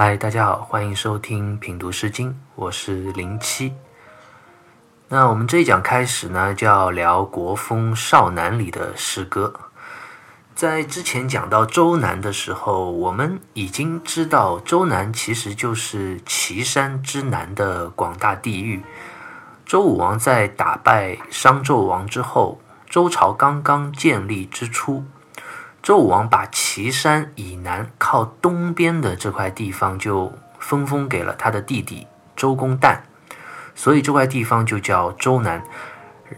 嗨，大家好，欢迎收听品读诗经，我是07。那我们这一讲开始呢，就要聊国风少南里的诗歌。在之前讲到周南的时候，我们已经知道周南其实就是岐山之南的广大地域。周武王在打败商纣王之后，周朝刚刚建立之初，周武王把岐山以南靠东边的这块地方就分封给了他的弟弟周公旦，所以这块地方就叫周南。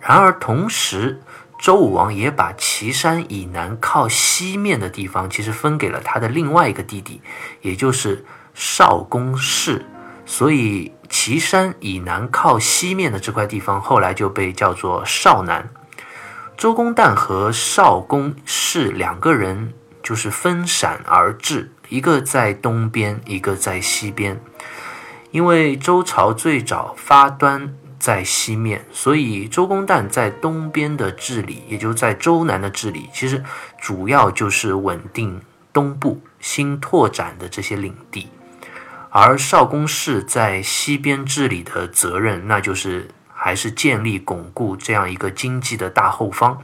然而同时，周武王也把岐山以南靠西面的地方其实分给了他的另外一个弟弟，也就是少公氏，所以岐山以南靠西面的这块地方后来就被叫做少南。周公旦和少公氏两个人就是分散而治，一个在东边，一个在西边。因为周朝最早发端在西面，所以周公旦在东边的治理，也就是在周南的治理，其实主要就是稳定东部新拓展的这些领地，而少公氏在西边治理的责任，那就是还是建立巩固这样一个经济的大后方，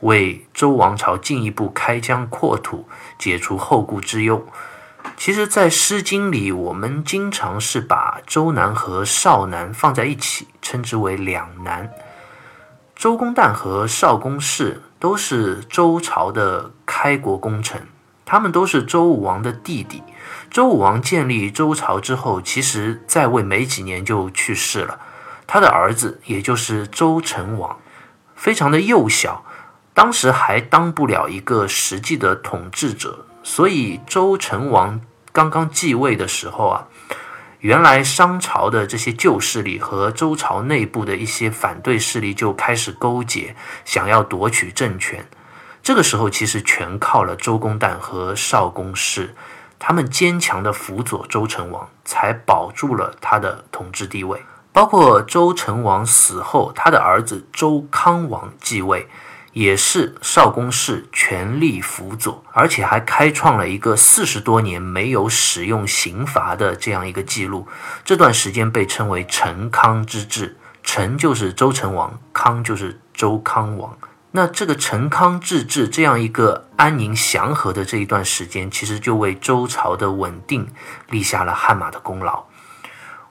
为周王朝进一步开疆扩土，解除后顾之忧。其实在《诗经》里，我们经常是把周南和少南放在一起，称之为两南。周公旦和少公氏都是周朝的开国功臣，他们都是周武王的弟弟。周武王建立周朝之后，其实在位没几年就去世了，他的儿子也就是周成王非常的幼小，当时还当不了一个实际的统治者，所以周成王刚刚继位的时候啊，原来商朝的这些旧势力和周朝内部的一些反对势力就开始勾结，想要夺取政权。这个时候其实全靠了周公旦和少公氏，他们坚强的辅佐周成王，才保住了他的统治地位。包括周成王死后，他的儿子周康王继位，也是少公氏全力辅佐，而且还开创了一个40多年没有使用刑罚的这样一个记录。这段时间被称为成康之治，成就是周成王，康就是周康王。那这个成康之治这样一个安宁祥和的这一段时间，其实就为周朝的稳定立下了汗马的功劳。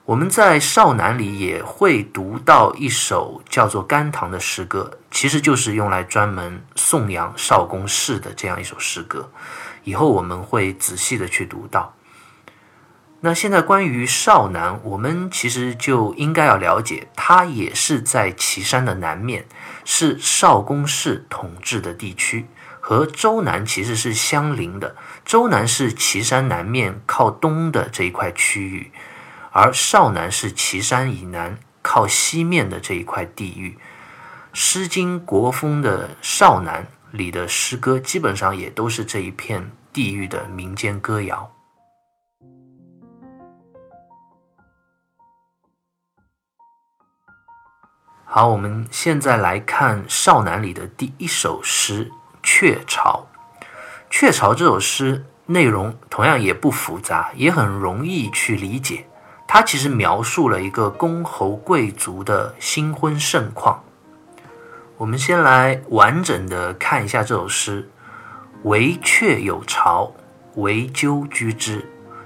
我们在少南里也会读到一首叫做《甘棠》的诗歌，其实就是用来专门颂扬少公氏的这样一首诗歌，以后我们会仔细的去读到。那现在关于少南，我们其实就应该要了解，它也是在岐山的南面，是少公氏统治的地区，和周南其实是相邻的。周南是岐山南面靠东的这一块区域，而少南是岐山以南靠西面的这一块地域。《诗经》国风的少南里的诗歌基本上也都是这一片地域的民间歌谣。好，我们现在来看少南里的第一首诗《鹊巢》。《鹊巢》这首诗内容同样也不复杂，也很容易去理解，它其实描述了一个公侯贵族的新婚盛况。我们先来完整的看一下这首诗：惟鹊有巢，惟鸠居之，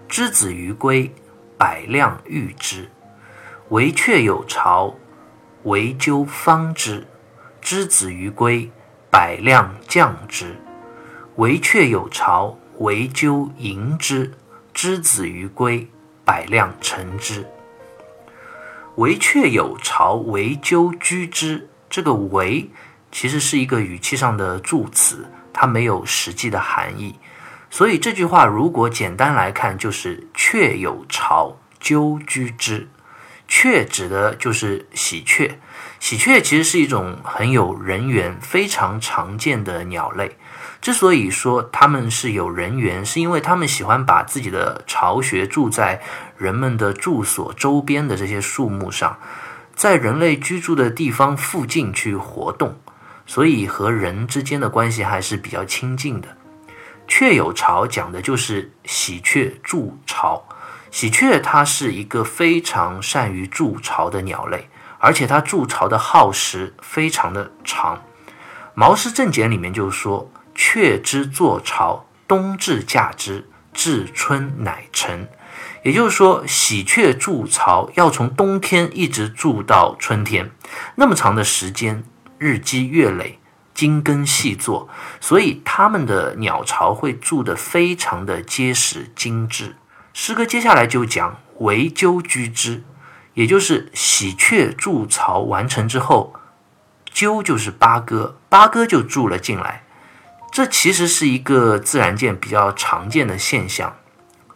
之子于归，百量育之。惟鹊有巢，惟鸠方之，之子于归，百量将之。惟鹊有巢，惟鸠盈之，之子于归，百量成之。惟鹊有巢，惟鸠居之，这个惟其实是一个语气上的助词，它没有实际的含义，所以这句话如果简单来看，就是鹊有巢，鸠居之。鹊指的就是喜鹊，喜鹊其实是一种很有人缘、非常常见的鸟类。之所以说它们是有人缘，是因为它们喜欢把自己的巢穴住在人们的住所周边的这些树木上，在人类居住的地方附近去活动，所以和人之间的关系还是比较亲近的。鹊有巢讲的就是喜鹊筑巢，喜鹊它是一个非常善于筑巢的鸟类，而且它筑巢的耗时非常的长。《毛诗正解》里面就说，雀之作巢，冬至嫁之，至春乃成。也就是说，喜鹊筑巢要从冬天一直筑到春天，那么长的时间，日积月累，精耕细作，所以他们的鸟巢会筑得非常的结实精致。诗歌接下来就讲围鸠居之，也就是喜鹊筑巢完成之后，鸠就是八哥，八哥就住了进来。这其实是一个自然界比较常见的现象，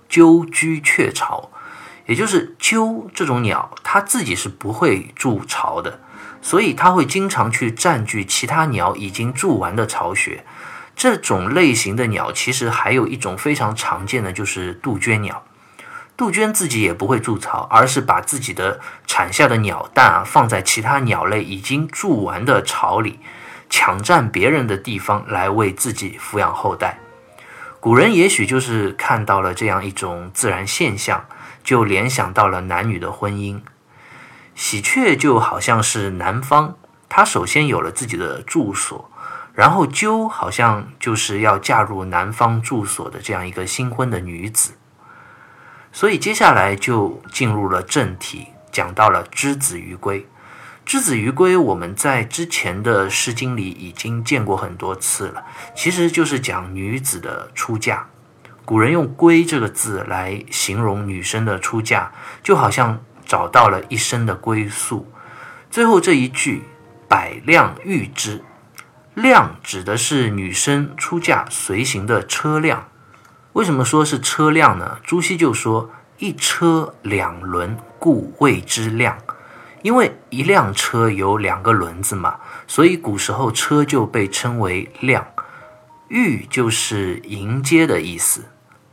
鸠居鹊巢，也就是鸠这种鸟它自己是不会筑巢的，所以它会经常去占据其他鸟已经筑完的巢穴。这种类型的鸟其实还有一种非常常见的，就是杜鹃鸟。杜鹃自己也不会筑巢，而是把自己的产下的鸟蛋放在其他鸟类已经筑完的巢里，抢占别人的地方来为自己抚养后代。古人也许就是看到了这样一种自然现象，就联想到了男女的婚姻。喜鹊就好像是男方，他首先有了自己的住所，然后鸠好像就是要嫁入男方住所的这样一个新婚的女子。所以接下来就进入了正题，讲到了之子于归。之子于归我们在之前的《诗经》里已经见过很多次了，其实就是讲女子的出嫁。古人用归这个字来形容女生的出嫁，就好像找到了一生的归宿。最后这一句百辆御之，辆指的是女生出嫁随行的车辆。为什么说是车辆呢？朱熹就说，一车两轮，故谓之辆。因为一辆车有两个轮子嘛，所以古时候车就被称为辆。御就是迎接的意思，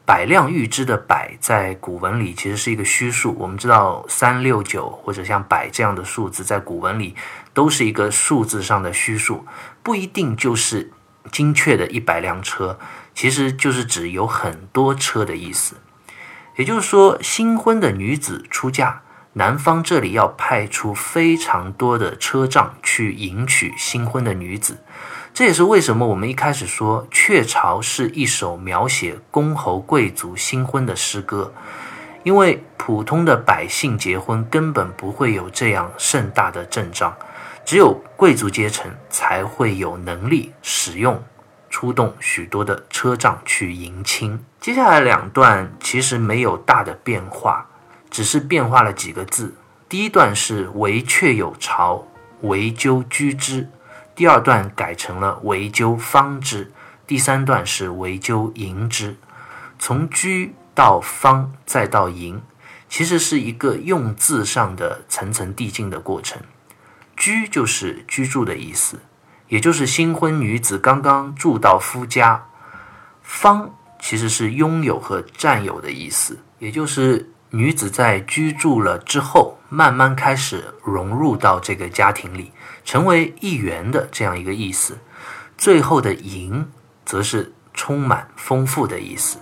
百辆御之的百在古文里其实是一个虚数。我们知道369或者像百这样的数字在古文里都是一个数字上的虚数，不一定就是精确的100辆车，其实就是指有很多车的意思。也就是说，新婚的女子出嫁，男方这里要派出非常多的车仗去迎娶新婚的女子。这也是为什么我们一开始说鹊巢是一首描写公侯贵族新婚的诗歌，因为普通的百姓结婚根本不会有这样盛大的阵仗，只有贵族阶层才会有能力出动许多的车仗去迎亲。接下来两段其实没有大的变化，只是变化了几个字。第一段是围鹊有巢，围鸠居之，第二段改成了围鸠方之，第三段是围鸠迎之。从居到方再到迎，其实是一个用字上的层层递进的过程。居就是居住的意思，也就是新婚女子刚刚住到夫家。方其实是拥有和占有的意思，也就是女子在居住了之后，慢慢开始融入到这个家庭里，成为一员的这样一个意思。最后的盈则是充满丰富的意思，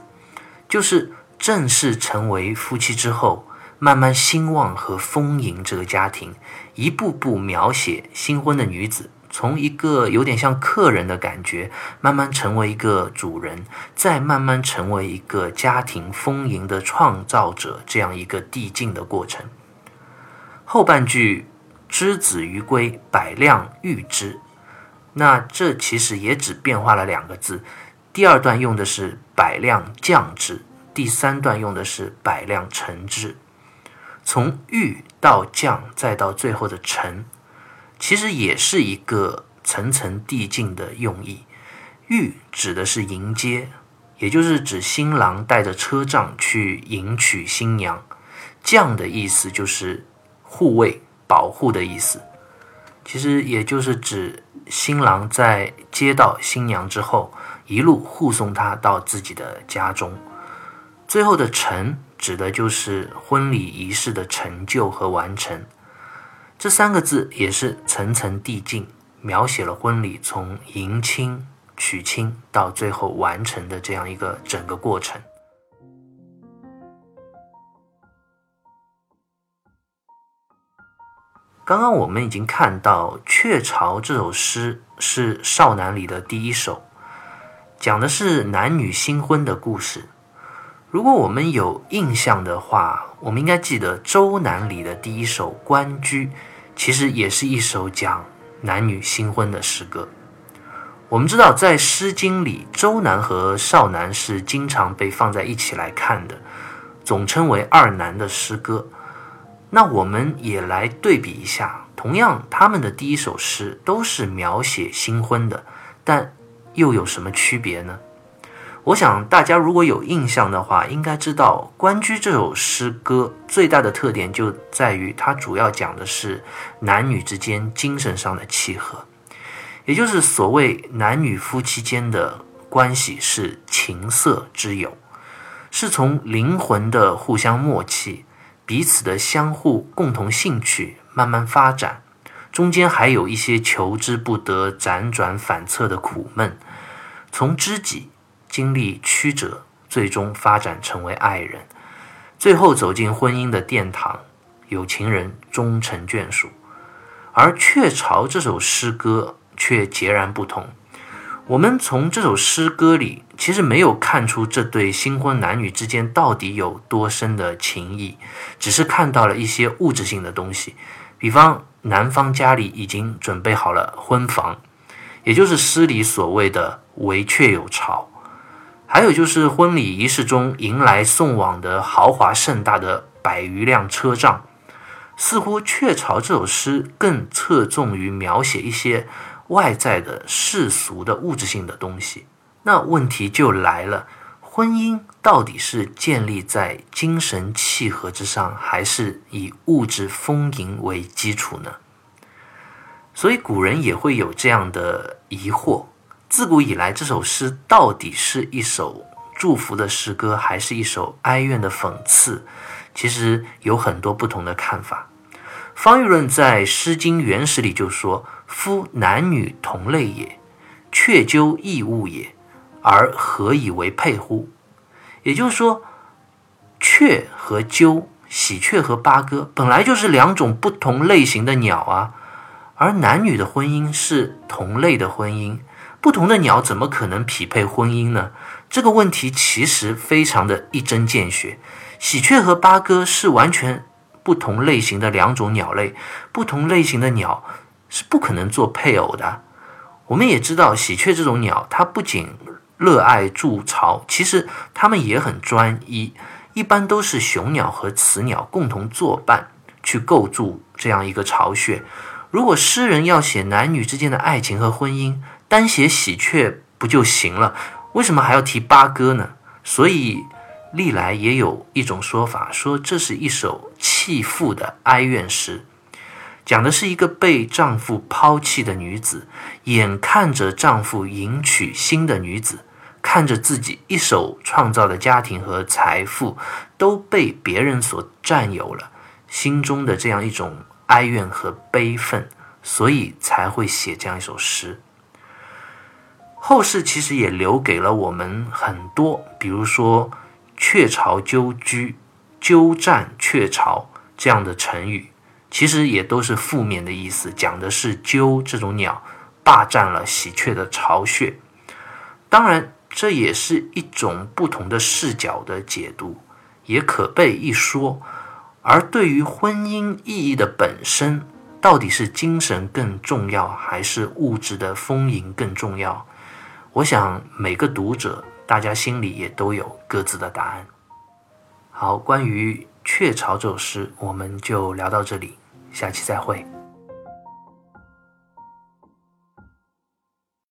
就是正式成为夫妻之后，慢慢兴旺和丰盈这个家庭，一步步描写新婚的女子从一个有点像客人的感觉，慢慢成为一个主人，再慢慢成为一个家庭丰盈的创造者，这样一个递进的过程。后半句之子于归，百辆御之，那这其实也只变化了两个字。第二段用的是百辆将之，第三段用的是百辆乘之。从御到将再到最后的乘，其实也是一个层层递进的用意。御指的是迎接，也就是指新郎带着车仗去迎娶新娘。将的意思就是护卫保护的意思，其实也就是指新郎在接到新娘之后，一路护送她到自己的家中。最后的成指的就是婚礼仪式的成就和完成。这三个字也是层层递进，描写了婚礼从迎亲、娶亲到最后完成的这样一个整个过程。刚刚我们已经看到《鹊巢》这首诗是少男里的第一首，讲的是男女新婚的故事。如果我们有印象的话，我们应该记得《周南》里的第一首《关雎》其实也是一首讲男女新婚的诗歌。我们知道在《诗经》里，周南和少南是经常被放在一起来看的，总称为二南的诗歌。那我们也来对比一下，同样他们的第一首诗都是描写新婚的，但又有什么区别呢？我想大家如果有印象的话，应该知道《关雎》这首诗歌最大的特点就在于它主要讲的是男女之间精神上的契合，也就是所谓男女夫妻间的关系是情色之友，是从灵魂的互相默契、彼此的相互共同兴趣慢慢发展，中间还有一些求之不得、辗转反侧的苦闷，从知己经历曲折，最终发展成为爱人，最后走进婚姻的殿堂，有情人终成眷属。而《鹊巢》这首诗歌却截然不同，我们从这首诗歌里其实没有看出这对新婚男女之间到底有多深的情谊，只是看到了一些物质性的东西，比方男方家里已经准备好了婚房，也就是诗里所谓的惟雀有巢，还有就是婚礼仪式中迎来送往的豪华盛大的100余辆车仗。似乎《鹊巢》这首诗更侧重于描写一些外在的世俗的物质性的东西。那问题就来了，婚姻到底是建立在精神契合之上，还是以物质丰盈为基础呢？所以古人也会有这样的疑惑，自古以来这首诗到底是一首祝福的诗歌，还是一首哀怨的讽刺？其实有很多不同的看法。方玉润在《诗经原始》里就说：夫男女同类也，鹊鸠异物也，而何以为配乎？也就是说，鹊和鸠，喜鹊和八哥本来就是两种不同类型的鸟啊，而男女的婚姻是同类的婚姻，不同的鸟怎么可能匹配婚姻呢？这个问题其实非常的一针见血。喜鹊和八哥是完全不同类型的两种鸟类，不同类型的鸟是不可能做配偶的。我们也知道喜鹊这种鸟，它不仅热爱筑巢，其实它们也很专一，一般都是雄鸟和雌鸟共同作伴去构筑这样一个巢穴。如果诗人要写男女之间的爱情和婚姻，单写喜鹊不就行了？为什么还要提八哥呢？所以历来也有一种说法，说这是一首弃妇的哀怨诗，讲的是一个被丈夫抛弃的女子，眼看着丈夫迎娶新的女子，看着自己一手创造的家庭和财富都被别人所占有了，心中的这样一种哀怨和悲愤，所以才会写这样一首诗。后世其实也留给了我们很多，比如说鹊巢鸠居、鸠占鹊巢这样的成语，其实也都是负面的意思，讲的是鸠这种鸟霸占了喜鹊的巢穴。当然这也是一种不同的视角的解读，也可被一说。而对于婚姻意义的本身，到底是精神更重要，还是物质的丰盈更重要？我想每个读者大家心里也都有各自的答案。好，关于《鹊巢》这首诗我们就聊到这里，下期再会。